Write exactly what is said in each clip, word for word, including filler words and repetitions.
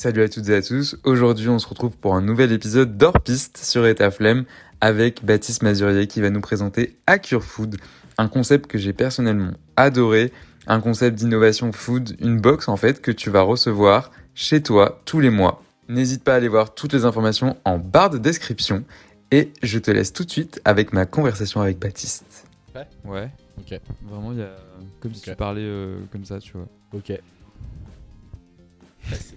Salut à toutes et à tous, aujourd'hui on se retrouve pour un nouvel épisode d'Hors Piste sur Étaflemme avec Baptiste Mazurier qui va nous présenter Hack Your Food, un concept que j'ai personnellement adoré, un concept d'innovation food, une box en fait que tu vas recevoir chez toi tous les mois. N'hésite pas à aller voir toutes les informations en barre de description et je te laisse tout de suite avec ma conversation avec Baptiste. Ouais. Ouais. Ok. Vraiment, il y a comme si okay. tu parlais euh, comme ça, tu vois. Ok. Ouais, c'est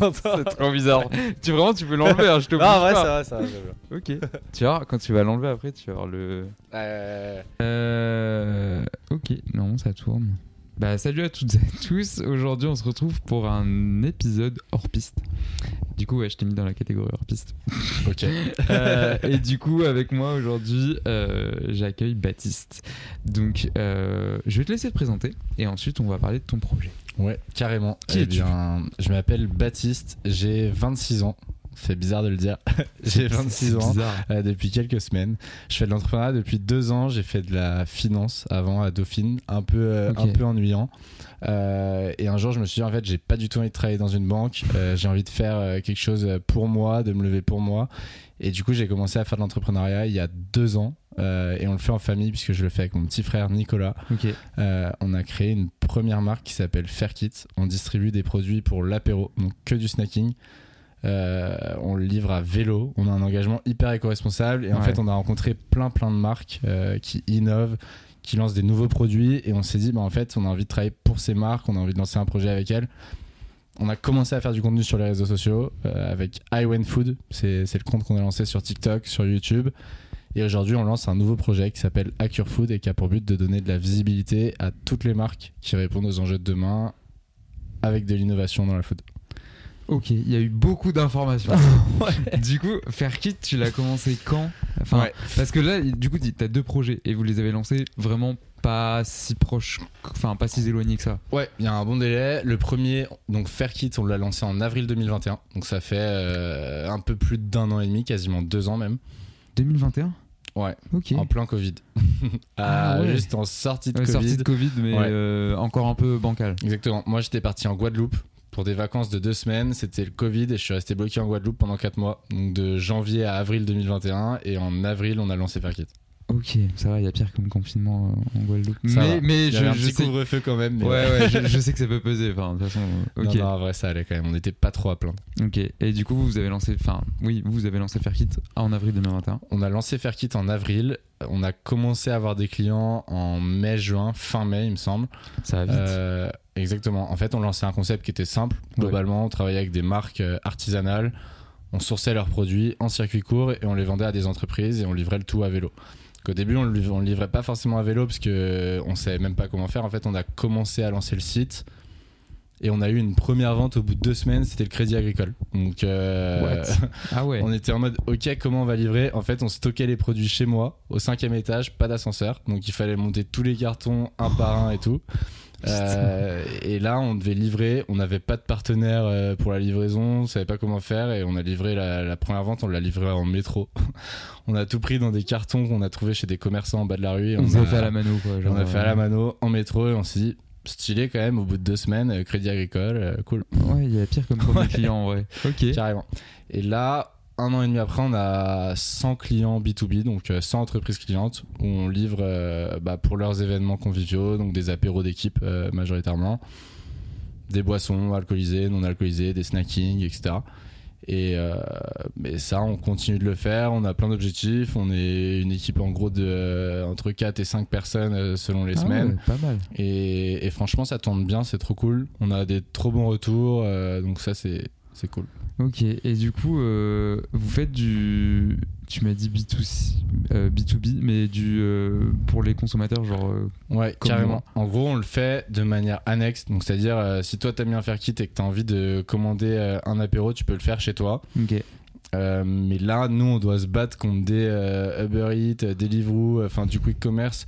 bizarre. c'est trop bizarre. tu vraiment, tu peux l'enlever. Hein, je te. Ah ouais, pas. ça va, ça va. Ça va. Ok. Tu vois, quand tu vas l'enlever après, tu vas voir le. Euh... euh. Ok. Non, ça tourne. Bah, salut à toutes et à tous, aujourd'hui on se retrouve pour un épisode hors piste. Du coup ouais, je t'ai mis dans la catégorie hors piste. Ok. euh, et du coup avec moi aujourd'hui euh, j'accueille Baptiste. Donc euh, je vais te laisser te présenter et ensuite on va parler de ton projet. Ouais, carrément. Qui eh es-tu bien, je m'appelle Baptiste, j'ai vingt-six ans. C'est bizarre de le dire. J'ai vingt-six ans euh, depuis quelques semaines. Je fais de l'entrepreneuriat depuis deux ans. J'ai fait de la finance avant à Dauphine, un peu, euh, okay. un peu ennuyant. Euh, et un jour, je me suis dit en fait, j'ai pas du tout envie de travailler dans une banque. Euh, j'ai envie de faire euh, quelque chose pour moi, de me lever pour moi. Et du coup, j'ai commencé à faire de l'entrepreneuriat il y a deux ans. Euh, et on le fait en famille puisque je le fais avec mon petit frère Nicolas. Okay. Euh, on a créé une première marque qui s'appelle Ferkit. On distribue des produits pour l'apéro, donc que du snacking. Euh, on le livre à vélo, on a un engagement hyper éco-responsable et en ouais. fait on a rencontré plein plein de marques euh, qui innovent, qui lancent des nouveaux produits et on s'est dit bah, en fait on a envie de travailler pour ces marques, on a envie de lancer un projet avec elles. On a commencé à faire du contenu sur les réseaux sociaux euh, avec I Went Food, c'est, c'est le compte qu'on a lancé sur TikTok, sur YouTube. Et aujourd'hui, on lance un nouveau projet qui s'appelle Hack Your Food et qui a pour but de donner de la visibilité à toutes les marques qui répondent aux enjeux de demain avec de l'innovation dans la food. Ok, il y a eu beaucoup d'informations. ouais. Du coup, Ferkit, tu l'as commencé quand ? Enfin, ouais. Parce que là, du coup, tu as deux projets et vous les avez lancés vraiment pas si proches, enfin pas si éloignés que ça. Ouais, il y a un bon délai. Le premier, donc Ferkit, on l'a lancé en avril deux mille vingt et un. Donc ça fait euh, un peu plus d'un an et demi, quasiment deux ans même. deux mille vingt et un ? Ouais, okay. En plein Covid. ah, ah, ouais. Juste en sortie de ouais, Covid. Sortie de Covid, mais ouais. euh, encore un peu bancale. Exactement. Moi, j'étais parti en Guadeloupe. Pour des vacances de deux semaines, c'était le Covid et je suis resté bloqué en Guadeloupe pendant quatre mois, donc de janvier à avril deux mille vingt et un et en avril on a lancé Ferkit. Ok, ça va, il y a pire comme confinement en Guadeloupe. Ça mais va. mais il y je, un je petit sais couvre-feu quand même. Mais ouais ouais, ouais je, je sais que ça peut peser. Enfin de toute façon. Okay. Non non, en vrai ça allait quand même. On n'était pas trop à plaindre. Ok. Et du coup vous avez lancé, enfin oui vous avez lancé Ferkit en avril deux mille vingt et un. On a lancé Ferkit en avril. On a commencé à avoir des clients en mai juin, fin mai il me semble. Ça va vite. Euh, exactement. En fait on lançait un concept qui était simple. Globalement ouais. on travaillait avec des marques artisanales. On sourçait leurs produits en circuit court et on les vendait à des entreprises et on livrait le tout à vélo. Au début, on ne livrait pas forcément à vélo parce qu'on ne savait même pas comment faire. En fait, on a commencé à lancer le site et on a eu une première vente au bout de deux semaines. C'était le Crédit Agricole. Donc, euh, ah ouais. on était en mode OK, comment on va livrer ? En fait, on stockait les produits chez moi au cinquième étage, pas d'ascenseur. Donc, il fallait monter tous les cartons un oh. par un et tout. Euh, et là, on devait livrer. On n'avait pas de partenaire pour la livraison. On ne savait pas comment faire. Et on a livré la, la première vente. On l'a livrée en métro. On a tout pris dans des cartons qu'on a trouvés chez des commerçants en bas de la rue. On, on a fait à la mano. Quoi, genre, on a fait à la mano en métro. Et on s'est dit, stylé quand même, au bout de deux semaines, Crédit Agricole, cool. Ouais, il y a pire comme premier client. Ouais. Ok. Carrément. Et là, un an et demi après, on a cent clients B deux B, donc cent entreprises clientes où on livre euh, bah, pour leurs événements conviviaux, donc des apéros d'équipe euh, majoritairement, des boissons alcoolisées, non alcoolisées, des snackings, et cetera. Et, euh, et ça, on continue de le faire, on a plein d'objectifs, on est une équipe en gros de, euh, entre quatre et cinq personnes euh, selon les ah semaines. Ouais, pas mal. Et, et franchement, ça tourne bien, c'est trop cool, on a des trop bons retours, euh, donc ça c'est, c'est cool. Ok, et du coup, euh, vous faites du, tu m'as dit B deux C, euh, B deux B, mais du euh, pour les consommateurs, genre. Euh, ouais, carrément. En gros, on le fait de manière annexe, donc c'est-à-dire euh, si toi t'as mis un Ferkit et que t'as envie de commander euh, un apéro, tu peux le faire chez toi. Ok. Euh, mais là, nous, on doit se battre contre des euh, Uber Eats, Deliveroo, enfin euh, du quick commerce,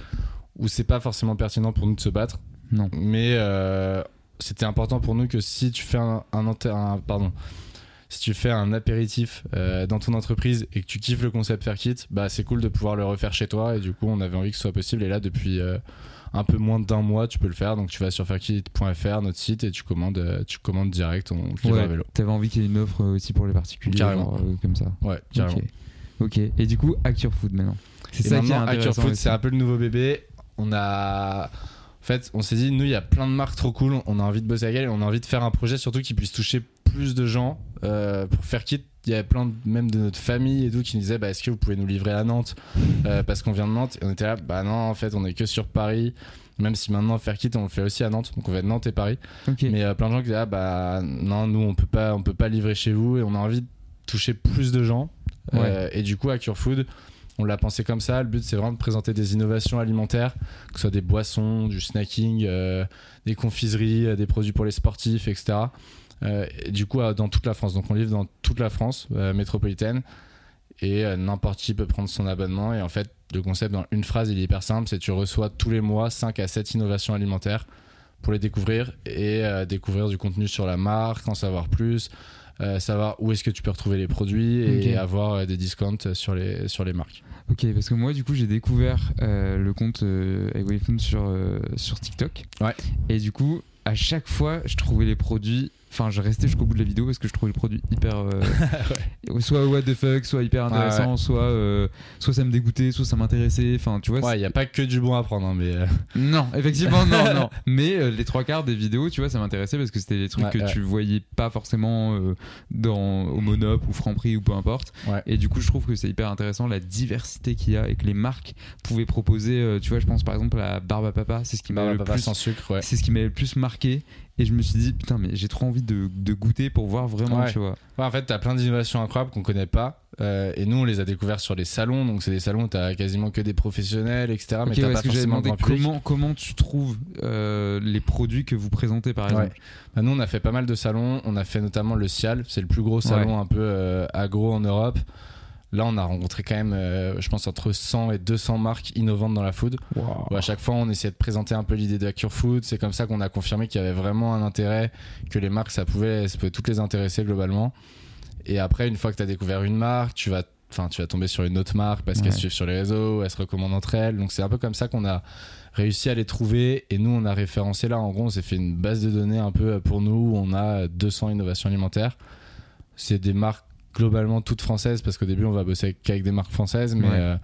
où c'est pas forcément pertinent pour nous de se battre. Non. Mais euh, c'était important pour nous que si tu fais un, un, un pardon. Si tu fais un apéritif euh, dans ton entreprise et que tu kiffes le concept Ferkit, bah c'est cool de pouvoir le refaire chez toi et du coup on avait envie que ce soit possible et là depuis euh, un peu moins d'un mois, tu peux le faire. Donc tu vas sur ferkit point f r, notre site, et tu livre tu commandes direct, on te livre à vélo. T'avais envie qu'il y ait une offre aussi pour les particuliers, genre, euh, comme ça. Ouais, carrément. Ok, okay. Et du coup, Hack Your Food maintenant. C'est et ça qui est intéressant. Hack Your Food, aussi. C'est un peu le nouveau bébé. On a... En fait, on s'est dit, nous, il y a plein de marques trop cool, on a envie de bosser avec elles et on a envie de faire un projet surtout qui puisse toucher plus de gens. Euh, pour Ferkit, il y avait plein de, même de notre famille et tout qui nous disaient, bah, est-ce que vous pouvez nous livrer à Nantes euh, parce qu'on vient de Nantes. Et on était là, bah non, en fait, on est que sur Paris. Même si maintenant Ferkit, on le fait aussi à Nantes, donc on va de Nantes et Paris. Okay. Mais euh, plein de gens qui disaient, ah, bah non, nous, on peut pas, on peut pas livrer chez vous, et on a envie de toucher plus de gens. Ouais. Euh, et du coup, Hack Your Food, on l'a pensé comme ça. Le but, c'est vraiment de présenter des innovations alimentaires, que ce soit des boissons, du snacking, euh, des confiseries, euh, des produits pour les sportifs, et cetera. Euh, et du coup, euh, dans toute la France. Donc, on livre dans toute la France euh, métropolitaine, et euh, n'importe qui peut prendre son abonnement. Et en fait, le concept, dans une phrase, il est hyper simple, c'est que tu reçois tous les mois cinq à sept innovations alimentaires pour les découvrir et euh, découvrir du contenu sur la marque, en savoir plus. Euh, savoir où est-ce que tu peux retrouver les produits et okay. avoir euh, des discounts sur les, sur les marques. Ok, parce que moi du coup j'ai découvert euh, le compte euh, I Went Food sur, euh, sur TikTok. Ouais. Et du coup à chaque fois je trouvais les produits, enfin je restais jusqu'au bout de la vidéo parce que je trouvais le produit hyper euh, ouais. soit what the fuck, soit hyper intéressant, ah ouais. soit, euh, soit ça me dégoûtait, soit ça m'intéressait, enfin tu vois. Ouais, il n'y a pas que du bon à prendre, mais euh... non, effectivement non, non. Mais euh, les trois quarts des vidéos, tu vois, ça m'intéressait parce que c'était des trucs ouais, que ouais. tu voyais pas forcément euh, dans, au Monop ou Franprix ou peu importe, ouais. Et du coup je trouve que c'est hyper intéressant la diversité qu'il y a et que les marques pouvaient proposer, euh, tu vois, je pense par exemple à Barbe à Papa, c'est ce qui m'avait le plus, sans sucre, ouais. c'est ce qui m'avait le plus marqué. Et je me suis dit, putain, mais j'ai trop envie de, de goûter pour voir vraiment, ouais. tu vois. Ouais, en fait, t'as plein d'innovations incroyables qu'on connaît pas. Euh, et nous, on les a découvertes sur les salons. Donc, c'est des salons où t'as quasiment que des professionnels, et cetera. Okay, mais t'as ouais, pas forcément grand public. Comment, comment tu trouves euh, les produits que vous présentez, par exemple, ouais. bah, nous, on a fait pas mal de salons. On a fait notamment le SIAL. C'est le plus gros salon ouais. un peu euh, agro en Europe. Là, on a rencontré quand même, euh, je pense, entre cent et deux cents marques innovantes dans la food. Wow. Où à chaque fois, on essayait de présenter un peu l'idée de Hack Your Food. C'est comme ça qu'on a confirmé qu'il y avait vraiment un intérêt, que les marques, ça pouvait, ça pouvait toutes les intéresser globalement. Et après, une fois que tu as découvert une marque, tu vas, tu vas tomber sur une autre marque parce ouais. qu'elles se suivent sur les réseaux, elles se recommandent entre elles. Donc, c'est un peu comme ça qu'on a réussi à les trouver. Et nous, on a référencé là. En gros, on s'est fait une base de données un peu pour nous où on a deux cents innovations alimentaires. C'est des marques globalement toutes françaises, parce qu'au début on va bosser qu'avec des marques françaises, mais, ouais. euh,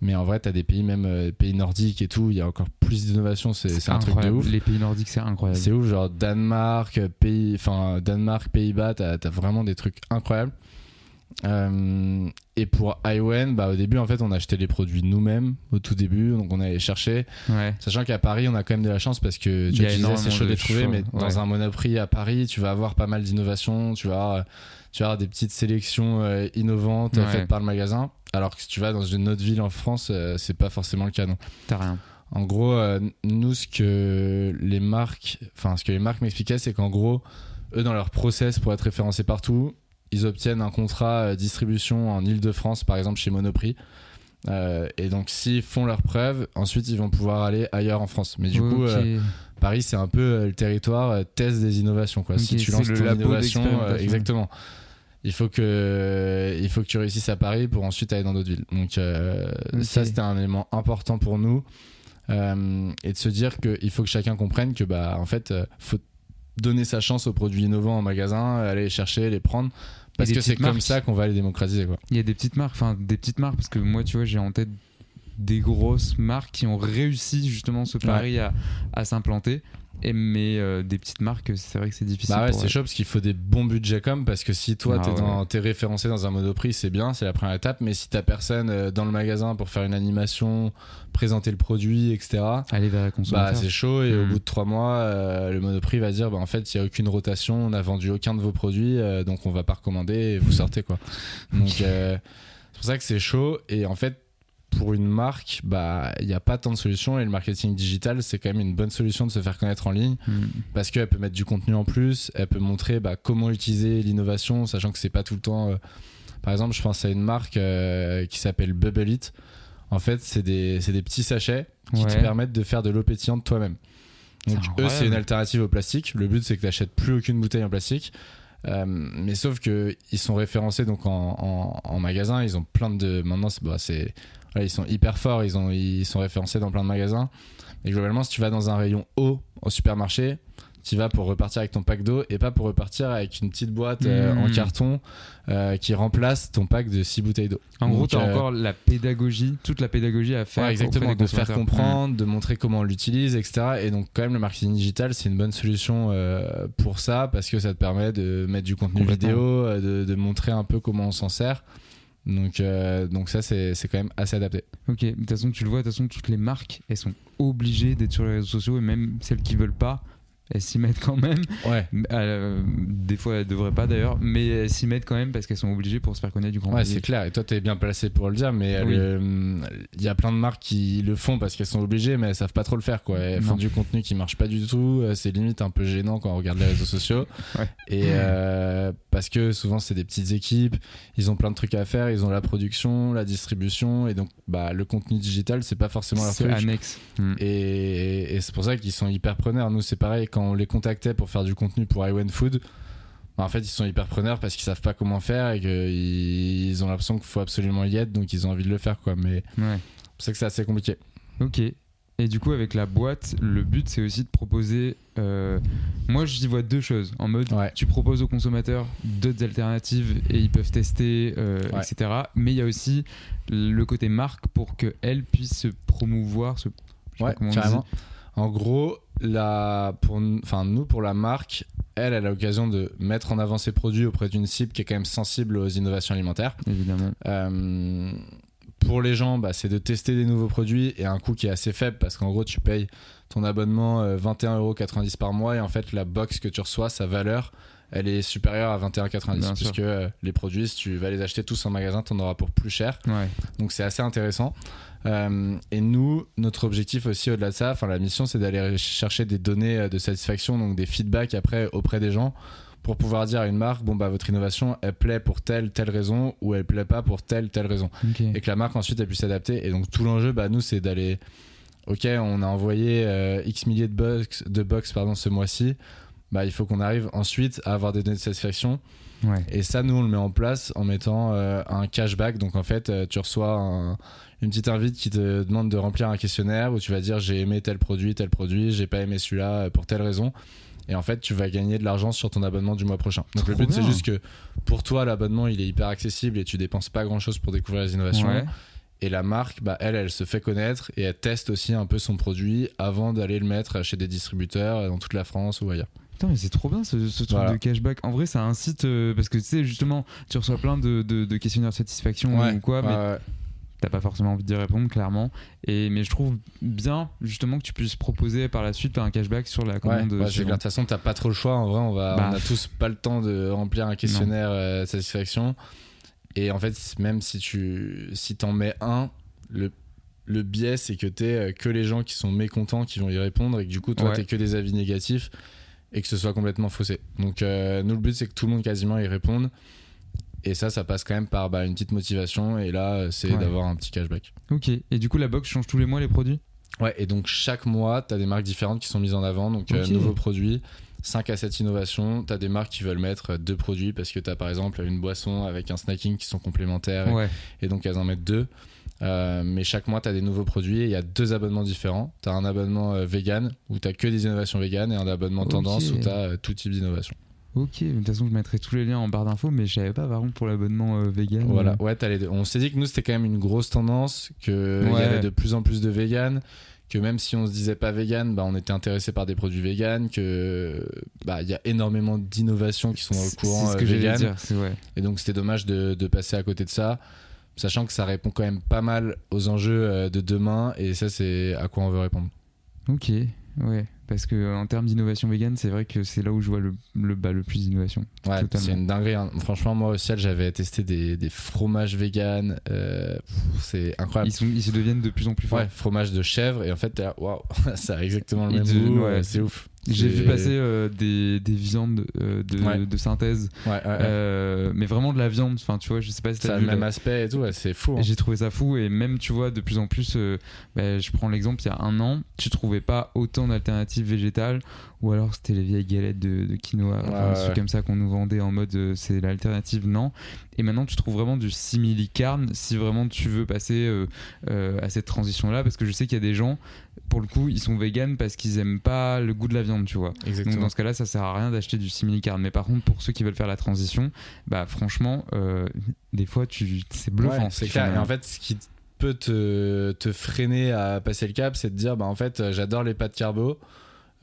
mais en vrai t'as des pays, même euh, pays nordiques et tout, il y a encore plus d'innovation, c'est, c'est, c'est un truc de ouf. Les pays nordiques, c'est incroyable. C'est ouf, genre Danemark, pays, enfin Danemark, Pays-Bas, t'as, t'as vraiment des trucs incroyables. Euh, et pour I O N, bah, au début en fait on achetait les produits nous-mêmes au tout début, donc on allait chercher, ouais. sachant qu'à Paris on a quand même de la chance parce que tu disais c'est chaud de les trouver, mais ouais. dans un Monoprix à Paris tu vas avoir pas mal d'innovations, tu vas avoir, tu vas avoir des petites sélections euh, innovantes ouais. faites par le magasin, alors que si tu vas dans une autre ville en France euh, c'est pas forcément le cas, non. T'as rien. En gros euh, nous ce que les marques, enfin ce que les marques m'expliquaient, c'est qu'en gros eux dans leur process pour être référencés partout, ils obtiennent un contrat distribution en Ile-de-France, par exemple chez Monoprix. Euh, et donc, s'ils font leurs preuves, ensuite, ils vont pouvoir aller ailleurs en France. Mais du okay. coup, euh, Paris, c'est un peu euh, le territoire euh, test des innovations, quoi. Okay, si tu lances ton innovation, euh, exactement. Il faut que euh, il faut que tu réussisses à Paris pour ensuite aller dans d'autres villes. Donc, euh, okay. ça, c'était un élément important pour nous. Euh, et de se dire qu'il faut que chacun comprenne que, bah, en fait, euh, faut donner sa chance aux produits innovants en magasin, aller les chercher, les prendre. Parce que c'est marques. Comme ça qu'on va les démocratiser, quoi. Il y a des petites marques, enfin des petites marques, parce que moi tu vois j'ai en tête des grosses marques qui ont réussi justement ce pari ouais. à, à s'implanter, et mais euh, des petites marques c'est vrai que c'est difficile. Bah ouais, pour c'est chaud parce qu'il faut des bons budgets com, parce que si toi ah, t'es, ouais. dans, t'es référencé dans un Monoprix, c'est bien, c'est la première étape, mais si t'as personne dans le magasin pour faire une animation, présenter le produit, etc., aller vers la consommateur, bah c'est chaud, et mmh. au bout de trois mois euh, le Monoprix va dire bah en fait il n'y a aucune rotation, on n'a vendu aucun de vos produits, euh, donc on va pas recommander et vous sortez, quoi. Donc euh, c'est pour ça que c'est chaud. Et en fait pour une marque, bah, il n'y a pas tant de solutions, et le marketing digital, c'est quand même une bonne solution de se faire connaître en ligne, mmh. parce qu'elle peut mettre du contenu en plus, elle peut montrer bah, comment utiliser l'innovation, sachant que c'est pas tout le temps... Euh... Par exemple, je pense à une marque euh, qui s'appelle Bubble It. En fait, c'est des, c'est des petits sachets qui ouais. te permettent de faire de l'eau pétillante toi-même. Donc c'est eux, c'est une alternative au plastique. Le but, c'est que tu n'achètes plus aucune bouteille en plastique. Euh, mais sauf qu'ils sont référencés donc, en, en, en magasin, ils ont plein de... Maintenant, c'est... Bah, c'est... Là, ils sont hyper forts, ils, ont, ils sont référencés dans plein de magasins, Et globalement, si tu vas dans un rayon eau au supermarché, tu vas pour repartir avec ton pack d'eau et pas pour repartir avec une petite boîte euh, mmh. en carton euh, qui remplace ton pack de six bouteilles d'eau. En Donc, gros, tu as euh, encore la pédagogie, toute la pédagogie à faire. Ouais, exactement, de faire comprendre, mmh. de montrer comment on l'utilise, et cetera. Et donc, quand même, le marketing digital, c'est une bonne solution euh, pour ça, parce que ça te permet de mettre du contenu vidéo, de, de montrer un peu comment on s'en sert. Donc, euh, donc ça c'est, c'est quand même assez adapté. Ok, de toute façon tu le vois, de toute façon toutes les marques elles sont obligées d'être sur les réseaux sociaux, et même celles qui veulent pas elles s'y mettent quand même. Ouais. Euh, des fois elles devraient pas d'ailleurs, mais elles s'y mettent quand même parce qu'elles sont obligées pour se faire connaître du grand public. Ouais, c'est clair, et toi t'es bien placé pour le dire, mais il oui. y a plein de marques qui le font parce qu'elles sont obligées, mais elles savent pas trop le faire quoi. Elles non. font du contenu qui marche pas du tout, c'est limite un peu gênant quand on regarde les réseaux sociaux. Ouais. Et euh, parce que souvent c'est des petites équipes, ils ont plein de trucs à faire, ils ont la production, la distribution, et donc bah, le contenu digital c'est pas forcément leur c'est truc. Annexe. Et, et, et c'est pour ça qu'ils sont hyper preneurs. Nous c'est pareil, quand on les contactait pour faire du contenu pour I Went Food, bah en fait ils sont hyper preneurs parce qu'ils savent pas comment faire et qu'ils ont l'impression qu'il faut absolument y être, donc ils ont envie de le faire quoi. Mais ouais. c'est que c'est assez compliqué. Ok. Et du coup avec la boîte, le but c'est aussi de proposer euh... moi j'y vois deux choses en mode ouais. tu proposes aux consommateurs d'autres alternatives et ils peuvent tester euh, ouais. etc, mais il y a aussi le côté marque pour qu'elles puissent se promouvoir, se... ouais carrément. En gros, la, pour, enfin, nous, pour la marque, elle, elle a l'occasion de mettre en avant ses produits auprès d'une cible qui est quand même sensible aux innovations alimentaires. Évidemment. Euh, pour les gens, bah, c'est de tester des nouveaux produits, et un coût qui est assez faible parce qu'en gros, tu payes ton abonnement euh, vingt et un euros quatre-vingt-dix par mois, et en fait, la box que tu reçois, sa valeur, elle est supérieure à vingt et un euros quatre-vingt-dix puisque euh, les produits, si tu vas les acheter tous en magasin, t'en auras pour plus cher. Ouais. Donc, c'est assez intéressant. Euh, et nous, notre objectif aussi au-delà de ça, enfin la mission, c'est d'aller chercher des données de satisfaction, donc des feedbacks après auprès des gens, pour pouvoir dire à une marque, bon bah votre innovation, elle plaît pour telle telle raison, ou elle plaît pas pour telle telle raison, okay. et que la marque ensuite elle puisse s'adapter. Et donc tout l'enjeu, bah nous, c'est d'aller, ok, on a envoyé euh, X milliers de box de box pardon ce mois-ci, bah il faut qu'on arrive ensuite à avoir des données de satisfaction. Ouais. Et ça, nous, on le met en place en mettant euh, un cashback. Donc, en fait, euh, tu reçois un, une petite invite qui te demande de remplir un questionnaire où tu vas dire j'ai aimé tel produit, tel produit, j'ai pas aimé celui-là pour telle raison. Et en fait, tu vas gagner de l'argent sur ton abonnement du mois prochain. Donc, Trop le but, bien. c'est juste que pour toi, l'abonnement, il est hyper accessible et tu dépenses pas grand-chose pour découvrir les innovations. Ouais. Et la marque, bah, elle, elle se fait connaître et elle teste aussi un peu son produit avant d'aller le mettre chez des distributeurs dans toute la France ou ailleurs. Putain, mais c'est trop bien ce, ce truc voilà. de cashback. En vrai, ça incite euh, parce que tu sais, justement, tu reçois plein de, de, de questionnaires de satisfaction ouais, ou quoi, ouais, mais ouais. t'as pas forcément envie d'y répondre, clairement. Et, mais je trouve bien, justement, que tu puisses proposer par la suite un cashback sur la commande. Ouais, ouais, c'est clair. De toute façon, t'as pas trop le choix. En vrai, on va, bah, on a tous pas le temps de remplir un questionnaire euh, satisfaction. Et en fait, même si tu si t'en mets un, le Le biais, c'est que t'es que les gens qui sont mécontents qui vont y répondre, et que du coup, toi, ouais. t'es que des avis négatifs, et que ce soit complètement faussé. Donc euh, nous, le but, c'est que tout le monde quasiment y réponde, et ça, ça passe quand même par bah, une petite motivation, et là, c'est ouais. d'avoir un petit cashback. Ok, et du coup, la box change tous les mois les produits ? Ouais, et donc chaque mois, t'as des marques différentes qui sont mises en avant, donc okay. euh, nouveaux produits, cinq à sept innovations. T'as des marques qui veulent mettre deux produits, parce que t'as par exemple une boisson avec un snacking qui sont complémentaires, ouais. et, et donc elles en mettent deux. Euh, mais chaque mois, tu as des nouveaux produits, et il y a deux abonnements différents. Tu as un abonnement euh, vegan où tu as que des innovations vegan, et un abonnement okay. tendance où tu as euh, tout type d'innovation. Ok, de toute façon, je mettrai tous les liens en barre d'infos, mais je savais pas, par contre, pour l'abonnement euh, vegan. Voilà, ouais, t'as les deux. On s'est dit que nous, c'était quand même une grosse tendance, qu'il ouais. y avait de plus en plus de vegan, que même si on se disait pas vegan, bah, on était intéressé par des produits vegan, que bah, y a énormément d'innovations qui sont dans le courant euh, vegan. Dire, ouais. Et donc, c'était dommage de, de passer à côté de ça. Sachant que ça répond quand même pas mal aux enjeux de demain, et ça, c'est à quoi on veut répondre. Ok, ouais, parce qu'en termes d'innovation vegan, c'est vrai que c'est là où je vois le, le, bah, le plus d'innovation. Ouais, totalement. C'est une dinguerie. Hein. Franchement, moi, au SIAL, j'avais testé des, des fromages vegan. Euh, pff, c'est incroyable. Ils, sont, ils se deviennent de plus en plus forts. Ouais, fromage de chèvre, et en fait, t'es là, waouh, ça a exactement le même de, goût, ouais. c'est ouf. J'ai vu passer euh, des, des viandes euh, de, ouais. de synthèse, ouais, ouais, ouais. Euh, mais vraiment de la viande. Enfin, tu vois, je sais pas si t'as vu. Ça a le même là. aspect et tout, ouais, c'est fou. Hein. J'ai trouvé ça fou, et même, tu vois, de plus en plus, euh, bah, je prends l'exemple, il y a un an, tu trouvais pas autant d'alternatives végétales Ou alors c'était les vieilles galettes de, de quinoa, ouais, enfin, ouais. Ceux comme ça qu'on nous vendait en mode euh, c'est l'alternative, non. Et maintenant tu trouves vraiment du simili-carne si vraiment tu veux passer euh, euh, à cette transition-là, parce que je sais qu'il y a des gens, pour le coup, ils sont véganes parce qu'ils aiment pas le goût de la viande, tu vois. Exactement. Donc dans ce cas-là, ça sert à rien d'acheter du simili-carne. Mais par contre, pour ceux qui veulent faire la transition, bah franchement, euh, des fois, tu, c'est bluffant. Ouais, c'est clair. Et en fait, ce qui peut te, te freiner à passer le cap, c'est de dire, bah en fait, j'adore les pâtes carbo.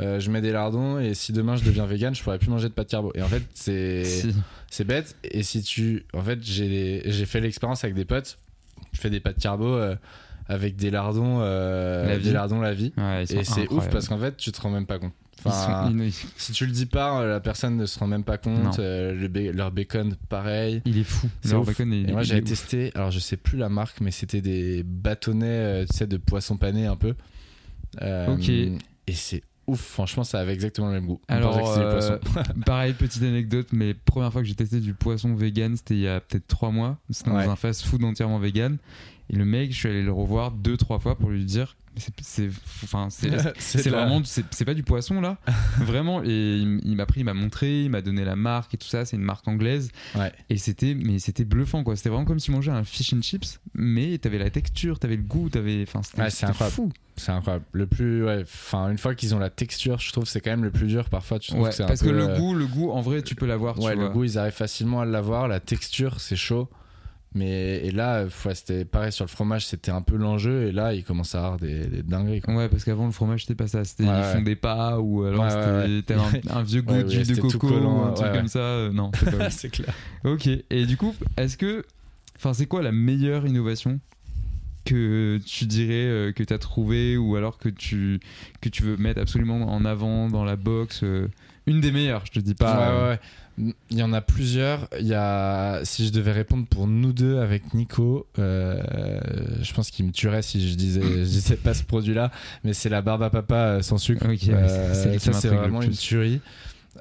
Euh, je mets des lardons et si demain je deviens vegan, je pourrais plus manger de pâtes carbo. Et en fait, c'est si. c'est bête. Et si tu, en fait, j'ai j'ai fait l'expérience avec des potes. Je fais des pâtes carbo euh, avec des lardons, euh, la vie. des lardons la vie. Ouais, et c'est incroyable. Ouf parce qu'en fait, tu te rends même pas compte. Enfin, si tu le dis pas, la personne ne se rend même pas compte. Euh, le ba- leur bacon, pareil. Il est fou. C'est leur ouf. Bacon. Est, et moi, j'avais testé. Ouf. Alors, je sais plus la marque, mais c'était des bâtonnets, euh, tu sais, de poisson pané un peu. Euh, ok. Et c'est ouf, franchement, ça avait exactement le même goût. Alors, euh, pareil, petite anecdote, mais première fois que j'ai testé du poisson vegan, c'était il y a peut-être trois mois. C'était dans ouais. un fast-food entièrement vegan. Et le mec, je suis allé le revoir deux, trois fois pour lui dire, c'est, c'est, enfin, c'est, c'est, c'est vraiment, c'est, c'est pas du poisson là, vraiment. Et il, il m'a pris, il m'a montré, il m'a donné la marque et tout ça. C'est une marque anglaise. Ouais. Et c'était, mais c'était bluffant quoi. C'était vraiment comme si tu mangeais un fish and chips, mais t'avais la texture, t'avais le goût, t'avais, enfin, c'était, ouais, c'est c'était fou. C'est incroyable. Le plus, ouais, enfin, une fois qu'ils ont la texture, je trouve que c'est quand même le plus dur parfois. Tu trouves ouais, que c'est parce un peu, que le euh, goût, le goût, en vrai, tu peux l'avoir. Ouais, tu le vois. Goût, ils arrivent facilement à l'avoir. La texture, c'est chaud. Mais et là, ouais, c'était pareil sur le fromage, c'était un peu l'enjeu. Et là, il commence à avoir des, des dingueries. Quoi. Ouais, parce qu'avant le fromage, c'était pas ça. C'était ouais, ils ouais. font des pas ou alors ouais, c'était ouais, ouais. Un, un vieux goût ouais, d'huile oui, de coco, collant, un truc ouais, comme ouais. ça. Euh, non, c'est pas c'est clair. Ok. Et du coup, est-ce que, enfin, c'est quoi la meilleure innovation que tu dirais euh, que t'as trouvé ou alors que tu que tu veux mettre absolument en avant dans la box euh, une des meilleures, je te dis pas. Ouais, euh... ouais. Il y en a plusieurs. Il y a, si je devais répondre pour nous deux avec Nico, euh, je pense qu'il me tuerait si je disais, je disais pas ce produit-là. Mais c'est la barbe à papa sans sucre. Okay, euh, c'est, c'est, ça, c'est vraiment une tuerie.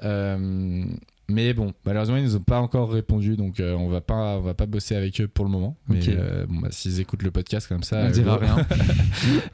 Euh, mais bon, malheureusement ils nous ont pas encore répondu, donc euh, on va pas, on va pas bosser avec eux pour le moment. Mais okay. euh, bon, bah, s'ils écoutent le podcast comme ça, on euh, dira rien.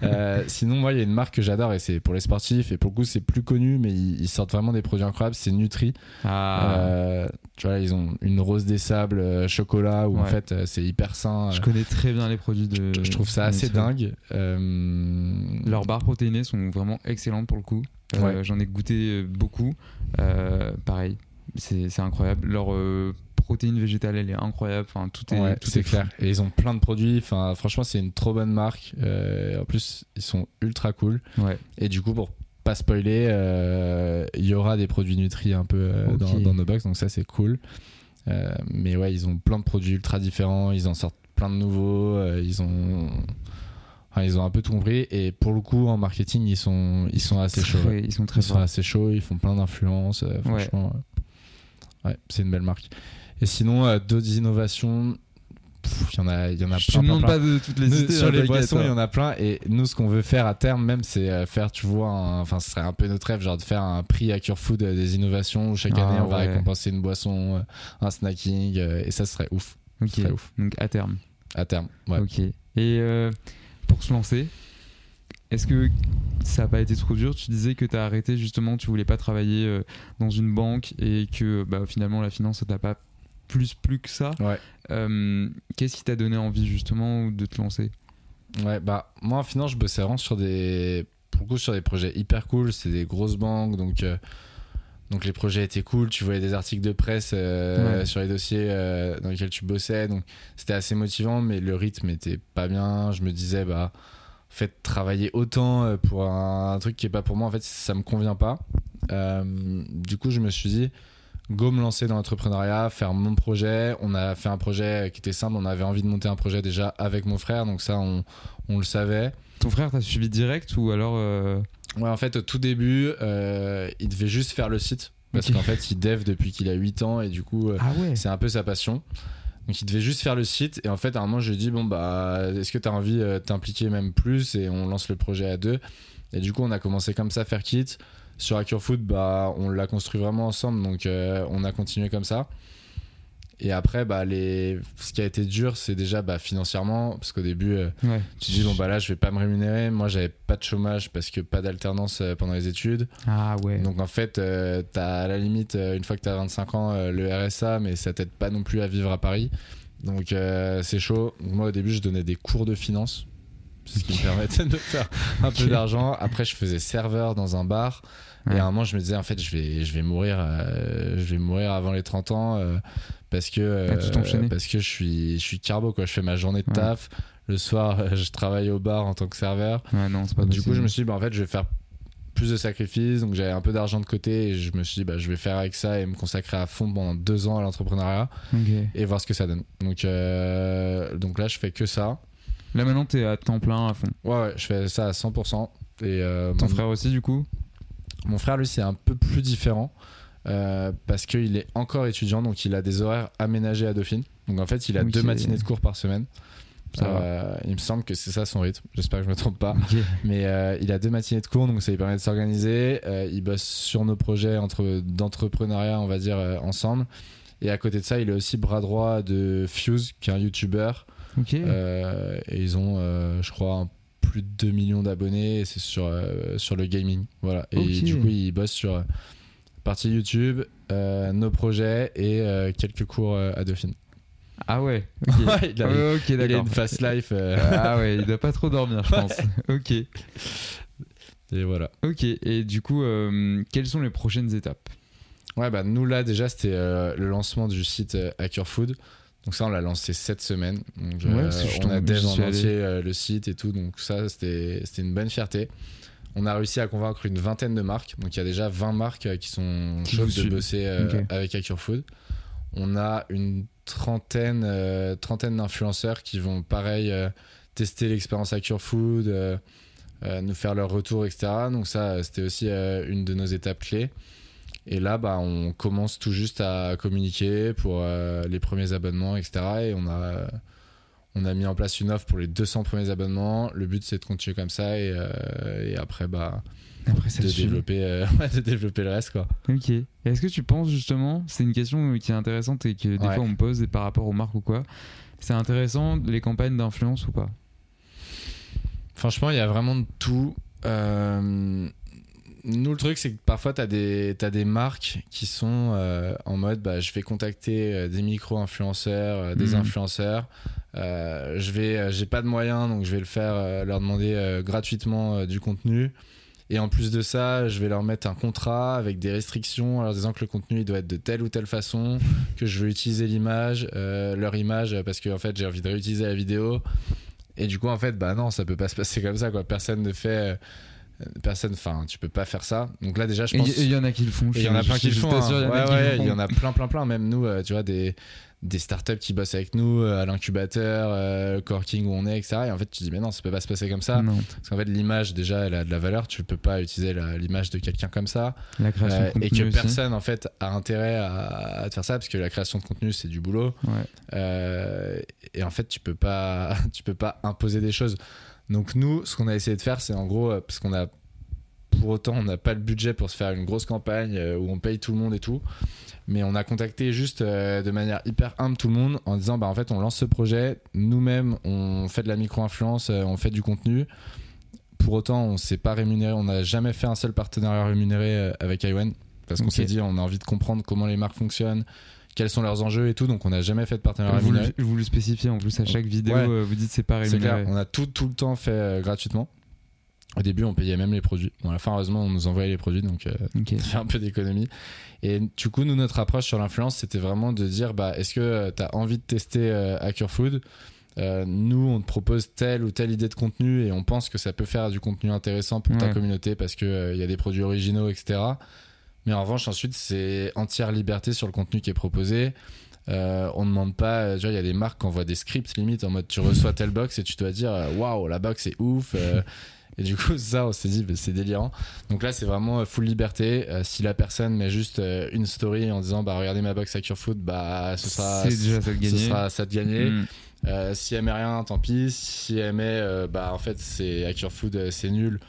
euh, sinon, moi, il y a une marque que j'adore et c'est pour les sportifs et pour le coup c'est plus connu, mais ils, ils sortent vraiment des produits incroyables. C'est Nutri. Ah. Euh, tu vois, ils ont une rose des sables euh, chocolat où ouais. en fait euh, c'est hyper sain. Euh, je connais très bien les produits de. Je, je trouve ça assez dingue. Euh... Leurs barres protéinées sont vraiment excellentes pour le coup. Euh, ouais. J'en ai goûté beaucoup. Euh, pareil. C'est, c'est incroyable. Leur euh, protéine végétale, elle est incroyable. Enfin, tout est, ouais, tout c'est est clair. Fou. Et ils ont plein de produits. Enfin, franchement, c'est une trop bonne marque. Euh, en plus, ils sont ultra cool. Ouais. Et du coup, pour pas spoiler, il euh, y aura des produits Nutri un peu euh, okay. dans, dans nos box. Donc ça, c'est cool. Euh, mais ouais, ils ont plein de produits ultra différents. Ils en sortent plein de nouveaux. Euh, ils ont... Enfin, ils ont un peu tout compris et pour le coup en marketing ils sont ils sont assez chauds. Ils sont très ils sont assez chauds. Ils font plein d'influences. Euh, franchement. Ouais. Ouais, c'est une belle marque. Et sinon, euh, d'autres innovations, il y en a, il y en a je plein. Je ne demande plein. Pas de toutes les nous, idées. Sur les boissons, il y en a plein. Et nous, ce qu'on veut faire à terme, même, c'est faire, tu vois, enfin, ce serait un peu notre rêve, genre de faire un prix Hack Your Food des innovations où chaque ah, année, on ouais. va récompenser une boisson, un snacking. Et ça serait ouf. Okay. Ça serait ouf. Donc à terme. À terme, ouais. Ok. Et euh, pour se lancer, est-ce que ça n'a pas été trop dur? Tu disais que tu as arrêté justement, tu voulais pas travailler dans une banque et que bah, finalement la finance, ça t'a pas plus plu que ça. Ouais. Euh, qu'est-ce qui t'a donné envie justement de te lancer? Ouais, bah moi en finance, je bossais vraiment sur des, pour le coup, sur des projets hyper cool. C'est des grosses banques, donc euh, donc les projets étaient cool. Tu voyais des articles de presse euh, ouais. sur les dossiers euh, dans lesquels tu bossais, donc c'était assez motivant, mais le rythme était pas bien. Je me disais bah fait travailler autant pour un truc qui est pas pour moi, en fait ça me convient pas. Euh, du coup je me suis dit go me lancer dans l'entrepreneuriat, faire mon projet. On a fait un projet qui était simple, on avait envie de monter un projet déjà avec mon frère, donc ça on, on le savait. Ton frère t'as suivi direct ou alors euh... ouais en fait au tout début euh, il devait juste faire le site parce okay. qu'en fait il dev depuis qu'il a huit ans et du coup ah ouais. c'est un peu sa passion. Donc il devait juste faire le site et en fait à un moment je lui ai dit bon bah est-ce que t'as envie de t'impliquer même plus et on lance le projet à deux. Et du coup on a commencé comme ça Ferkit. Sur Hack Your Food bah on l'a construit vraiment ensemble donc euh, on a continué comme ça. Et après, bah, les... ce qui a été dur, c'est déjà bah, financièrement, parce qu'au début, euh, ouais. tu te dis, bon, bah là, je vais pas me rémunérer. Moi, j'avais pas de chômage parce que pas d'alternance euh, pendant les études. Ah ouais. Donc, en fait, euh, t'as à la limite, euh, une fois que t'as vingt-cinq ans, euh, le R S A, mais ça t'aide pas non plus à vivre à Paris. Donc, euh, c'est chaud. Moi, au début, je donnais des cours de finance, ce qui me permettait de faire un peu d'argent. Après, je faisais serveur dans un bar. Et à un moment, je me disais, en fait, je vais, je vais mourir, euh, je vais mourir avant les trente ans euh, parce que, euh, ah, parce que je suis, je suis carbo, quoi. Je fais ma journée de taf. Ouais. Le soir, euh, je travaille au bar en tant que serveur. Ouais, non, c'est pas du coup, je me suis dit, bah, en fait, je vais faire plus de sacrifices. Donc, j'avais un peu d'argent de côté et je me suis dit, bah, je vais faire avec ça et me consacrer à fond pendant deux ans à l'entrepreneuriat, okay, et voir ce que ça donne. Donc, euh, donc là, je fais que ça. Là, maintenant, t'es à temps plein à fond. Ouais, ouais, je fais ça à cent pour cent. Et, euh, ton mon... frère aussi, du coup? Mon frère, lui, c'est un peu plus différent euh, parce qu'il est encore étudiant, donc il a des horaires aménagés à Dauphine. Donc en fait, il a okay. deux matinées de cours par semaine. Euh, il me semble que c'est ça son rythme. J'espère que je me trompe pas. Okay. Mais euh, il a deux matinées de cours, donc ça lui permet de s'organiser. Euh, il bosse sur nos projets entre, d'entrepreneuriat, on va dire, euh, ensemble. Et à côté de ça, il est aussi bras droit de Fuse, qui est un YouTuber. Okay. Euh, et ils ont, euh, je crois, un plus de deux millions d'abonnés, et c'est sur, euh, sur le gaming. Voilà. Et okay. du coup, il bosse sur la euh, partie YouTube, euh, nos projets et euh, quelques cours euh, à Dauphine. Ah ouais, okay. ouais il, a, oh, okay, il a une fast life. Euh... Ah ouais, il doit pas trop dormir, je pense. Ouais. Ok. Et voilà. Ok, et du coup, euh, quelles sont les prochaines étapes? Ouais, bah nous là, déjà, c'était euh, le lancement du site euh, Hack Your Food. Donc ça, on l'a lancé cette semaine. Donc, ouais, euh, on a déjà en entier euh, le site et tout. Donc ça, c'était, c'était une bonne fierté. On a réussi à convaincre une vingtaine de marques. Donc il y a déjà vingt marques euh, qui sont chaudes de bosser euh, okay. avec Hack Your Food. On a une trentaine, euh, trentaine d'influenceurs qui vont, pareil, euh, tester l'expérience Hack Your Food, euh, euh, nous faire leur retour, et cetera. Donc ça, c'était aussi euh, une de nos étapes clés. Et là, bah, on commence tout juste à communiquer pour euh, les premiers abonnements, et cetera. Et on a, on a mis en place une offre pour les deux cents premiers abonnements. Le but, c'est de continuer comme ça et, euh, et après, bah, après de, développer, euh, de développer le reste, quoi. Ok. Et est-ce que tu penses justement, c'est une question qui est intéressante et que des ouais. fois on me pose et par rapport aux marques ou quoi, c'est intéressant les campagnes d'influence ou pas? Franchement, il y a vraiment de tout. Euh... Nous, le truc, c'est que parfois, tu as des, t'as des marques qui sont euh, en mode bah, je vais contacter euh, des micro-influenceurs, euh, des mmh. influenceurs. Euh, je vais, euh, j'ai pas de moyens, donc je vais le faire, euh, leur demander euh, gratuitement euh, du contenu. Et en plus de ça, je vais leur mettre un contrat avec des restrictions en leur disant que le contenu il doit être de telle ou telle façon, que je veux utiliser l'image, euh, leur image, parce que en fait, j'ai envie de réutiliser la vidéo. Et du coup, en fait, bah non, ça peut pas se passer comme ça, quoi. Personne ne fait. Euh, personne, enfin tu peux pas faire ça, donc là déjà je pense, et il y en a qui le font, il y en a plein qui le font, il y en a plein plein plein, même nous euh, tu vois des, des startups qui bossent avec nous euh, à l'incubateur, euh, coworking où on est, etc. Et en fait tu te dis mais non, ça peut pas se passer comme ça, non. Parce qu'en fait l'image déjà elle a de la valeur, tu peux pas utiliser la, l'image de quelqu'un comme ça, la création euh, de contenu et que aussi. Personne en fait a intérêt à, à te faire ça parce que la création de contenu c'est du boulot, ouais. euh, et en fait tu peux pas tu peux pas imposer des choses. Donc nous, ce qu'on a essayé de faire, c'est en gros, parce qu'on a, pour autant, on n'a pas le budget pour se faire une grosse campagne où on paye tout le monde et tout, mais on a contacté juste euh, de manière hyper humble tout le monde en disant, bah en fait, on lance ce projet, nous-mêmes, on fait de la micro-influence, euh, on fait du contenu. Pour autant, on ne s'est pas rémunéré, on n'a jamais fait un seul partenariat rémunéré euh, avec I W E N, parce qu'on okay. s'est dit, on a envie de comprendre comment les marques fonctionnent, quels sont leurs enjeux et tout, donc on n'a jamais fait de partenariat vous rémunéré. Le, vous le spécifiez en plus à chaque vidéo, ouais. vous dites c'est pas rémunéré. C'est clair, on a tout, tout le temps fait euh, gratuitement. Au début, on payait même les produits. Bon, à la fin, heureusement, on nous envoyait les produits, donc euh, okay. on fait un peu d'économie. Et du coup, nous, notre approche sur l'influence, c'était vraiment de dire bah, est-ce que euh, tu as envie de tester euh, Hack Your Food ? Euh, nous, on te propose telle ou telle idée de contenu et on pense que ça peut faire du contenu intéressant pour ouais. ta communauté parce qu'il euh, y a des produits originaux, et cetera. Mais en revanche, ensuite, c'est entière liberté sur le contenu qui est proposé. Euh, on ne demande pas... Tu vois, il y a des marques qui envoient des scripts, limite, en mode, tu reçois telle box et tu dois dire « Waouh, la box est ouf euh, !» Et du coup, ça, on s'est dit bah, « C'est délirant !» Donc là, c'est vraiment full liberté. Euh, si la personne met juste euh, une story en disant « Bah, regardez ma box Hack Your Food », bah, ce sera, c'est déjà ça de gagner. Ce sera ça de gagner. Mmh. Euh, si elle met rien, tant pis. Si elle met euh, « Bah, en fait, c'est Hack Your Food, c'est nul »,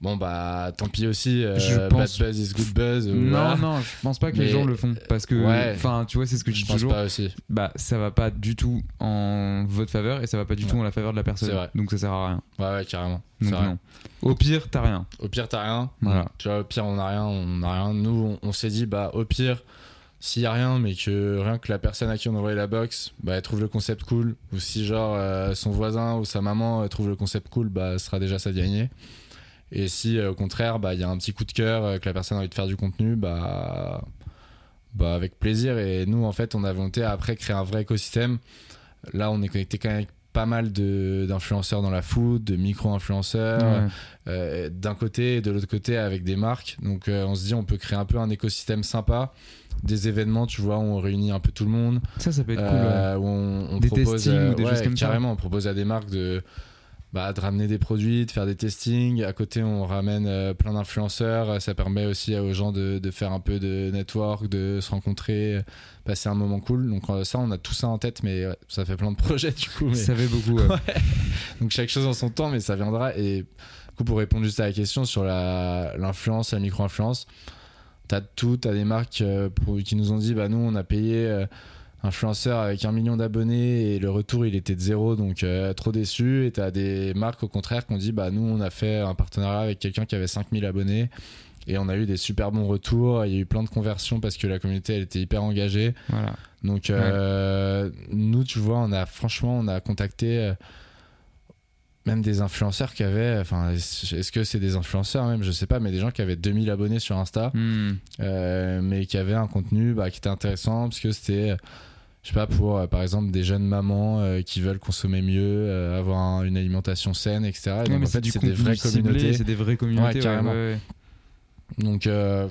Bon bah tant pis aussi, euh, je pense... bad buzz is good buzz. Non voilà. non, je pense pas que mais... les gens le font parce que enfin ouais, tu vois c'est ce que je, je dis pense toujours. Pas aussi. Bah ça va pas du tout en votre faveur et ça va pas du ouais. tout en la faveur de la personne. C'est vrai. Donc ça sert à rien. Ouais ouais carrément. Donc non. Rien. Au pire t'as rien. Au pire t'as rien. Voilà. Tu vois au pire on a rien, on a rien. Nous on, on s'est dit bah au pire s'il y a rien mais que rien que la personne à qui on envoie la box bah elle trouve le concept cool ou si genre euh, son voisin ou sa maman elle trouve le concept cool bah ce sera déjà ça de gagner. Et si euh, au contraire bah il y a un petit coup de cœur euh, que la personne a envie de faire du contenu bah bah avec plaisir. Et nous en fait on a volonté à après créer un vrai écosystème. Là on est connecté quand même avec pas mal de d'influenceurs dans la food, de micro-influenceurs ouais. euh, d'un côté et de l'autre côté avec des marques. Donc euh, on se dit on peut créer un peu un écosystème sympa, des événements tu vois où on réunit un peu tout le monde. Ça ça peut être euh, cool. Ouais. On, on des propose, testings euh, ou des ouais, choses comme ça. Carrément on propose à des marques de Bah, de ramener des produits, de faire des testings. À côté, on ramène euh, plein d'influenceurs. Ça permet aussi euh, aux gens de, de faire un peu de network, de se rencontrer, euh, passer un moment cool. Donc euh, ça, on a tout ça en tête, mais ouais, ça fait plein de projets du coup. Mais... Ça fait beaucoup. Ouais. Ouais. Donc chaque chose en son temps, mais ça viendra. Et du coup, pour répondre juste à la question sur la, l'influence, la micro-influence, t'as tout, t'as des marques euh, pour, qui nous ont dit, bah nous, on a payé... Euh, influenceur avec un million d'abonnés et le retour il était de zéro donc euh, trop déçu. Et t'as des marques au contraire qui ont dit bah nous on a fait un partenariat avec quelqu'un qui avait cinq mille abonnés et on a eu des super bons retours, il y a eu plein de conversions parce que la communauté elle était hyper engagée voilà. Donc euh, ouais. nous tu vois on a franchement on a contacté euh, même des influenceurs qui avaient, enfin, est-ce que c'est des influenceurs même, je sais pas, mais des gens qui avaient deux mille abonnés sur Insta, mmh. euh, mais qui avaient un contenu bah, qui était intéressant parce que c'était, je sais pas, pour euh, par exemple des jeunes mamans euh, qui veulent consommer mieux, euh, avoir un, une alimentation saine, et cetera. Et ouais, donc en fait, c'est des vraies communautés. C'est des vraies communautés, ouais, carrément. Ouais, ouais. Donc, euh,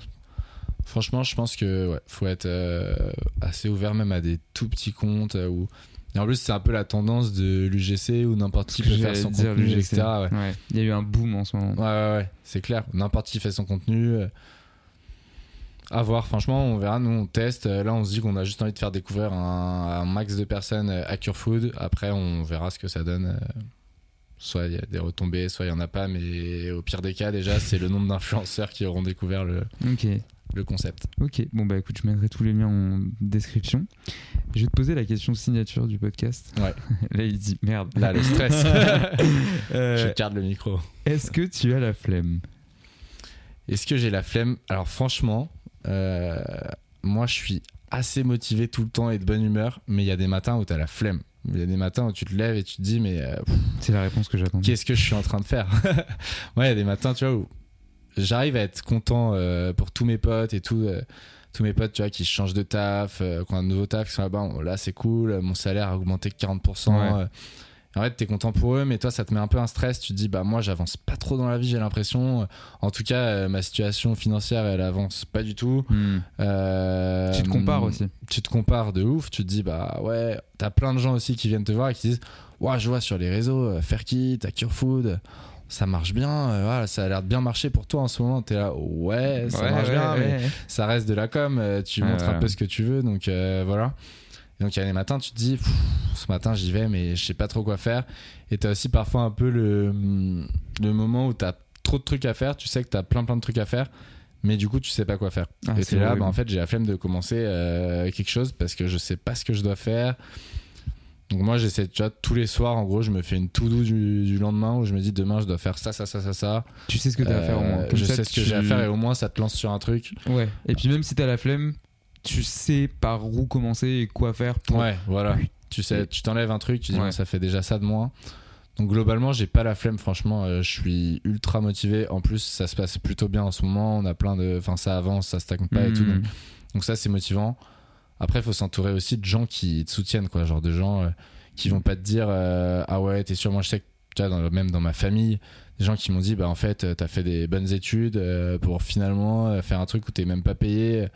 franchement, je pense que ouais, faut être euh, assez ouvert même à des tout petits comptes euh, où. Et en plus, c'est un peu la tendance de l'U G C où n'importe qui peut faire son contenu, l'U G C. et cetera. Ouais. Ouais. Il y a eu un boom en ce moment. Ouais, ouais, ouais, c'est clair. N'importe qui fait son contenu. À voir, franchement, on verra. Nous, on teste. Là, on se dit qu'on a juste envie de faire découvrir un, un max de personnes Hack Your Food. Après, on verra ce que ça donne. Soit il y a des retombées, soit il n'y en a pas. Mais au pire des cas, déjà, c'est le nombre d'influenceurs qui auront découvert le... Ok. Le concept. Ok, bon bah écoute, je mettrai tous les liens en description. Je vais te poser la question signature du podcast. Ouais. Là, il dit merde. Là, le stress. euh, je garde le micro. Est-ce que tu as la flemme ? Est-ce que j'ai la flemme ? Alors, franchement, euh, moi, je suis assez motivé tout le temps et de bonne humeur, mais il y a des matins où tu as la flemme. Il y a des matins où tu te lèves et tu te dis, mais. Euh, pff, c'est la réponse que j'attendais. Qu'est-ce que je suis en train de faire ? Ouais, il y a des matins, tu vois, où. J'arrive à être content euh, pour tous mes potes et tout, euh, tous mes potes tu vois, qui changent de taf, euh, qui ont un nouveau taf, qui sont là-bas, on, là c'est cool, mon salaire a augmenté de quarante pour cent. Ouais. Euh, en fait, t'es content pour eux, mais toi ça te met un peu un stress. Tu te dis, bah moi j'avance pas trop dans la vie, j'ai l'impression. En tout cas, euh, ma situation financière elle avance pas du tout. Mmh. Euh, tu te compares aussi. Tu te compares de ouf, tu te dis, bah ouais, t'as plein de gens aussi qui viennent te voir et qui disent, ouais, je vois sur les réseaux, euh, Ferkit, Hack Your Food. Ça marche bien, euh, voilà, ça a l'air de bien marcher pour toi en ce moment. T'es là, ouais, ça ouais, marche ouais, bien, ouais, mais ouais. ça reste de la com. Euh, tu ah, montres ouais. un peu ce que tu veux, donc euh, voilà. Et donc il y a des matins, tu te dis, ce matin j'y vais, mais je sais pas trop quoi faire. Et t'as aussi parfois un peu le, le moment où t'as trop de trucs à faire. Tu sais que t'as plein plein de trucs à faire, mais du coup tu sais pas quoi faire. Ah, et t'es là, bah, en fait j'ai la flemme de commencer euh, quelque chose parce que je sais pas ce que je dois faire. Donc moi j'essaie, tu vois, tous les soirs en gros je me fais une to-do du, du lendemain où je me dis demain je dois faire ça ça ça ça ça. Tu sais ce que t'as euh, à faire au moins. Comme je ça, sais ce que tu... j'ai à faire et au moins ça te lance sur un truc. Ouais. Et puis même si t'as la flemme, tu sais par où commencer et quoi faire. Pour... Ouais voilà. Oui. Tu sais, oui. tu t'enlèves un truc, tu dis ouais. ça fait déjà ça de moins. Donc globalement j'ai pas la flemme franchement, euh, je suis ultra motivé. En plus ça se passe plutôt bien en ce moment, on a plein de, enfin ça avance, ça stagne pas mmh. et tout. Donc, donc ça c'est motivant. Après, il faut s'entourer aussi de gens qui te soutiennent, quoi, genre de gens euh, qui vont pas te dire euh, ah ouais, t'es sûr, moi je sais que tu vois, dans le, même dans ma famille, des gens qui m'ont dit bah en fait, t'as fait des bonnes études euh, pour finalement euh, faire un truc où t'es même pas payé.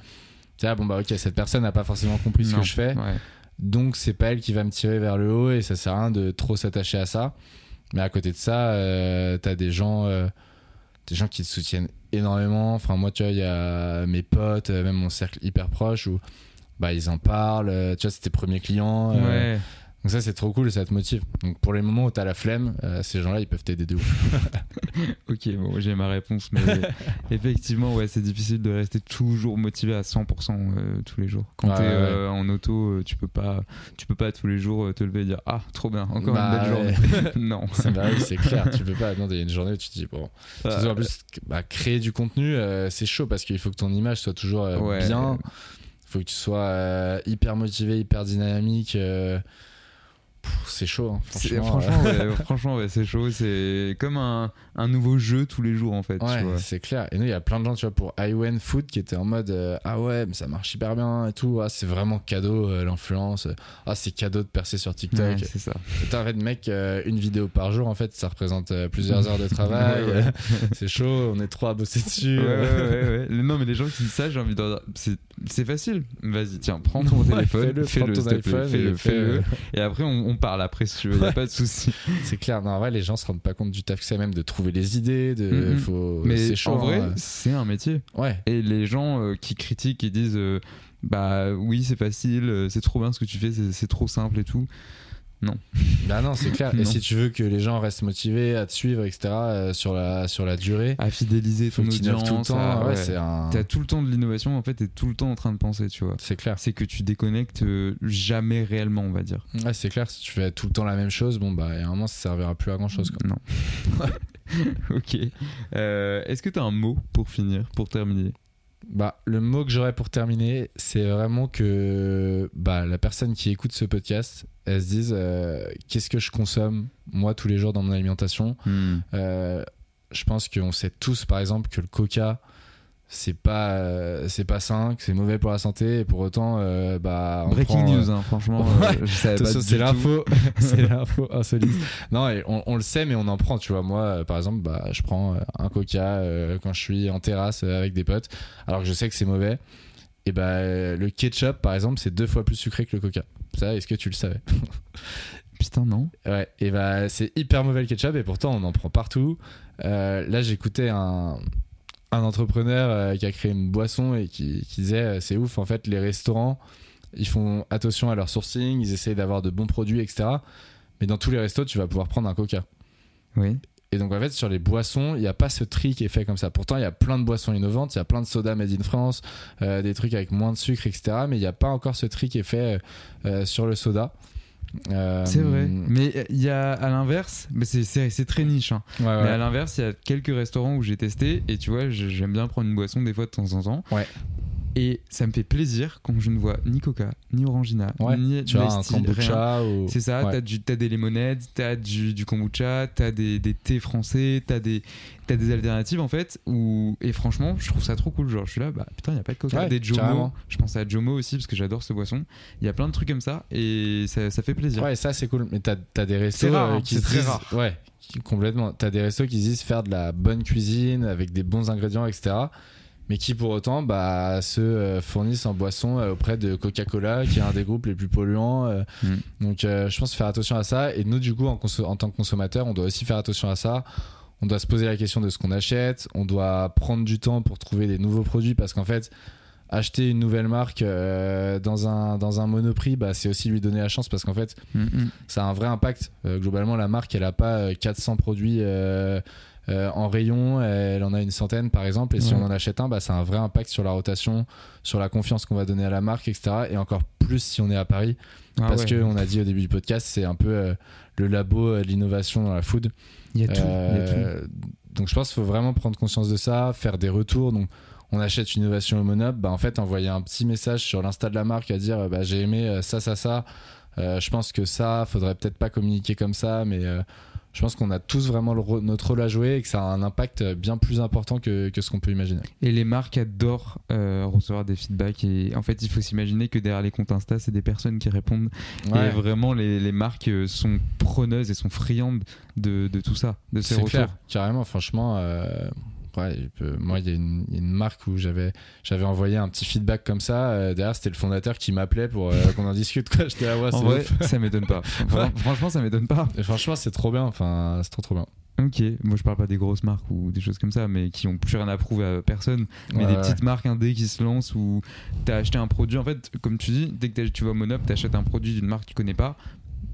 Tu vois, bon bah ok, cette personne n'a pas forcément compris ce non, que je fais, ouais. donc c'est pas elle qui va me tirer vers le haut et ça sert à rien de trop s'attacher à ça. Mais à côté de ça, euh, t'as des gens, euh, des gens qui te soutiennent énormément. Enfin, moi, tu vois, il y a mes potes, même mon cercle hyper proche où. Bah ils en parlent, tu vois c'est tes premiers clients, ouais. euh, Donc ça, c'est trop cool, ça te motive. Donc pour les moments où t'as la flemme, euh, ces gens-là, ils peuvent t'aider de ouf. Ok, bon, j'ai ma réponse, mais effectivement, ouais, c'est difficile de rester toujours motivé à cent pour cent euh, tous les jours. Quand ouais, t'es euh, ouais. en auto, tu peux pas, tu peux pas tous les jours te lever et dire ah, trop bien, encore bah, une belle journée. Ouais. Non, c'est, bah, c'est clair, tu peux pas. Non, il y a une journée où tu te dis bon. Ah, en plus, bah, créer du contenu, euh, c'est chaud parce qu'il faut que ton image soit toujours euh, ouais, bien. Il faut que tu sois euh, hyper motivé, hyper dynamique. Euh, C'est chaud, hein, franchement. C'est, franchement, ouais, franchement ouais, c'est chaud. C'est comme un, un nouveau jeu tous les jours, en fait. Ouais, tu vois. C'est clair. Et nous, il y a plein de gens, tu vois, pour I Went Food qui étaient en mode euh, ah ouais, mais ça marche hyper bien et tout. Ah, c'est vraiment cadeau euh, l'influence. Ah, c'est cadeau de percer sur TikTok. Ouais, c'est ça. C'est un vrai mec, euh, une vidéo par jour, en fait, ça représente euh, plusieurs heures de travail. Ouais, ouais. C'est chaud, on est trois à bosser dessus. Ouais, ouais, ouais, ouais. Non, mais les gens qui disent ça, j'ai envie de dire c'est, c'est facile. Vas-y, tiens, prends ton téléphone, ouais, fais-le, fais-le, fais-le, fais-le, fais-le. Et après, on on parle après si tu veux, il n'y a pas de souci. C'est clair, non, en vrai les gens se rendent pas compte du taf que c'est, même de trouver les idées, de, mm-hmm. faut, mais c'est chiant, en vrai euh... c'est un métier. Ouais. Et les gens euh, qui critiquent, qui disent euh, bah oui c'est facile, euh, c'est trop bien ce que tu fais, c'est, c'est trop simple et tout. Non. Bah non, c'est clair. Non. Et si tu veux que les gens restent motivés à te suivre, et cetera, euh, sur, la, sur la durée, à fidéliser ton audience tout le temps, à, ouais, ouais. c'est un... T'as tout le temps de l'innovation, en fait, t'es tout le temps en train de penser, tu vois. C'est clair. C'est que tu déconnectes jamais réellement, on va dire. Ouais, c'est clair. Si tu fais tout le temps la même chose, bon, bah, à un moment, ça servira plus à grand chose, quoi. Non. Ok. Euh, est-ce que t'as un mot pour finir, pour terminer ? Bah, le mot que j'aurais pour terminer, c'est vraiment que bah, la personne qui écoute ce podcast, elle se dise euh, qu'est-ce que je consomme moi tous les jours dans mon alimentation. Mmh. Euh, je pense qu'on sait tous par exemple que le coca c'est pas euh, c'est pas sain, que c'est mauvais pour la santé, et pour autant euh, bah on breaking prend, news euh... hein, franchement ouais, euh, je savais pas ça, c'est tout. L'info c'est l'info insolite. Non, et on, on le sait mais on en prend, tu vois. Moi euh, par exemple bah je prends un coca euh, quand je suis en terrasse euh, avec des potes alors que je sais que c'est mauvais. Et bah euh, le ketchup par exemple c'est deux fois plus sucré que le coca. Ça, est-ce que tu le savais? Putain non. Ouais, et bah c'est hyper mauvais le ketchup et pourtant on en prend partout. Euh, là j'écoutais un un entrepreneur euh, qui a créé une boisson et qui, qui disait euh, c'est ouf en fait, les restaurants ils font attention à leur sourcing, ils essayent d'avoir de bons produits etc, mais dans tous les restos tu vas pouvoir prendre un coca. Oui. Et donc en fait sur les boissons il n'y a pas ce tri qui est fait comme ça. Pourtant il y a plein de boissons innovantes, il y a plein de sodas made in France, euh, des trucs avec moins de sucre etc, mais il n'y a pas encore ce tri qui est fait euh, sur le soda. Euh... C'est vrai, mais il y a à l'inverse, mais c'est, c'est, c'est très niche hein. Ouais, ouais. Mais à l'inverse il y a quelques restaurants où j'ai testé et tu vois j'aime bien prendre une boisson des fois de temps en temps. Ouais. Et ça me fait plaisir quand je ne vois ni coca, ni orangina, ouais, ni tu vois, un kombucha ou... C'est ça, ouais. t'as, du, t'as des limonades, t'as du, du kombucha, t'as des, des thés français, t'as des, t'as des alternatives en fait. Où... Et franchement, je trouve ça trop cool. Genre, je suis là, bah putain, il n'y a pas de coca. Ouais, des Jomo, carrément. Je pense à Jomo aussi parce que j'adore ce boisson. Il y a plein de trucs comme ça et ça, ça fait plaisir. Ouais, ça c'est cool. Mais t'as, t'as des restos c'est rare, hein, qui c'est très rare. Ouais, complètement. T'as des restos qui disent faire de la bonne cuisine avec des bons ingrédients, et cetera. Mais qui pour autant bah, se fournissent en boisson auprès de Coca-Cola qui est un des groupes les plus polluants. Mmh. Donc euh, je pense faire attention à ça. Et nous du coup en, conso- en tant que consommateurs on doit aussi faire attention à ça. On doit se poser la question de ce qu'on achète. On doit prendre du temps pour trouver des nouveaux produits parce qu'en fait acheter une nouvelle marque euh, dans, un, dans un Monoprix bah, c'est aussi lui donner la chance parce qu'en fait mmh. ça a un vrai impact. Euh, globalement la marque elle a pas quatre cents produits euh, Euh, en rayon, elle en a une centaine par exemple, et si ouais. on en achète un, bah, ça a un vrai impact sur la rotation, sur la confiance qu'on va donner à la marque, et cetera. Et encore plus si on est à Paris, ah parce ouais. qu'on a dit au début du podcast, c'est un peu euh, le labo de l'innovation dans la food. Il y a tout. Euh, y a tout. Donc je pense qu'il faut vraiment prendre conscience de ça, faire des retours. Donc on achète une innovation au Monop, bah, en fait envoyer un petit message sur l'insta de la marque à dire bah, j'ai aimé ça, ça, ça. Euh, je pense que ça, faudrait peut-être pas communiquer comme ça, mais. Euh, Je pense qu'on a tous vraiment le, notre rôle à jouer et que ça a un impact bien plus important que, que ce qu'on peut imaginer. Et les marques adorent euh, recevoir des feedbacks. Et en fait, il faut s'imaginer que derrière les comptes Insta, c'est des personnes qui répondent. Ouais. Et vraiment, les, les marques sont preneuses et sont friandes de, de tout ça, de ces c'est retours. C'est clair, carrément, franchement... Euh... Ouais, moi il y a une, une marque où j'avais, j'avais envoyé un petit feedback comme ça euh, derrière c'était le fondateur qui m'appelait pour euh, qu'on en discute quoi. J'étais là, ouais, c'est en vrai, ça m'étonne pas. Enfin, franchement ça m'étonne pas et franchement c'est trop bien, enfin c'est trop trop bien. Ok, moi je parle pas des grosses marques ou des choses comme ça mais qui ont plus rien à prouver à personne mais ouais, des ouais. petites marques indé qui se lancent où t'as acheté un produit en fait comme tu dis dès que tu vas au Monop t'achètes un produit d'une marque que tu connais pas.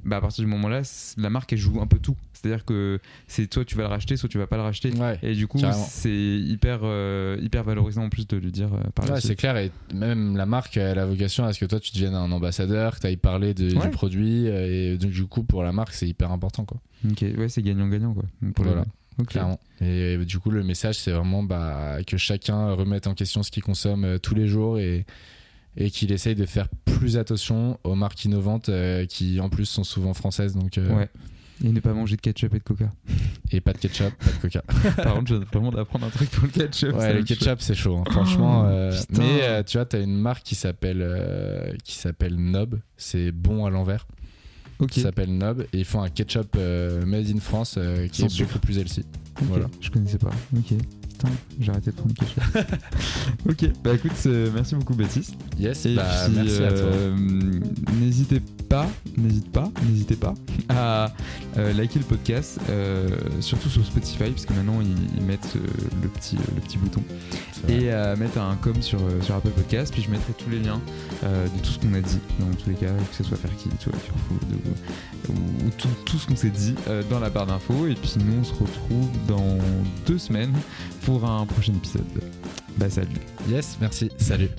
bah à partir du moment là, la marque elle joue un peu tout, c'est-à-dire que c'est soit tu vas le racheter, soit tu vas pas le racheter, ouais, et du coup carrément. C'est hyper euh, hyper valorisant en plus de le dire euh, par ouais, la suite. C'est clair, et même la marque elle a vocation à ce que toi tu deviennes un ambassadeur, que tu ailles parler de, ouais. du produit, et donc du coup pour la marque c'est hyper important quoi. Ok, ouais, c'est gagnant-gagnant quoi. Donc, pour voilà. Okay. Clairement. Et, et du coup le message c'est vraiment bah, que chacun remette en question ce qu'il consomme euh, tous les jours, et et qu'il essaye de faire plus attention aux marques innovantes euh, qui en plus sont souvent françaises, donc euh... ouais. Et ne pas manger de ketchup et de coca. Et pas de ketchup, pas de coca. Par contre, je viens vraiment d'apprendre un truc pour le ketchup. Ouais, le ketchup, chaud. C'est chaud, hein. Franchement. Euh, mais euh, tu vois, t'as une marque qui s'appelle, euh, qui s'appelle Nob. C'est bon à l'envers. Okay. Qui s'appelle Nob. Et ils font un ketchup euh, made in France euh, qui Sans est beaucoup plus healthy. Okay. Voilà. Je connaissais pas. Ok. Putain, j'ai arrêté de prendre quelque chose. Ok, bah écoute, euh, merci beaucoup Baptiste. Yes, et bah, puis, merci euh, à toi. N'hésitez pas, n'hésite pas, n'hésitez pas à euh, liker le podcast, euh, surtout sur Spotify, parce que maintenant ils, ils mettent euh, le petit euh, le petit bouton, et à euh, mettre un com sur euh, sur Apple Podcast. Puis je mettrai tous les liens euh, de tout ce qu'on a dit, dans tous les cas, que ce soit Ferkit, ou Hack Your Food, ou, ou, ou tout, tout ce qu'on s'est dit euh, dans la barre d'infos. Et puis nous on se retrouve dans deux semaines pour un prochain épisode. Bah salut. Yes, merci. Salut.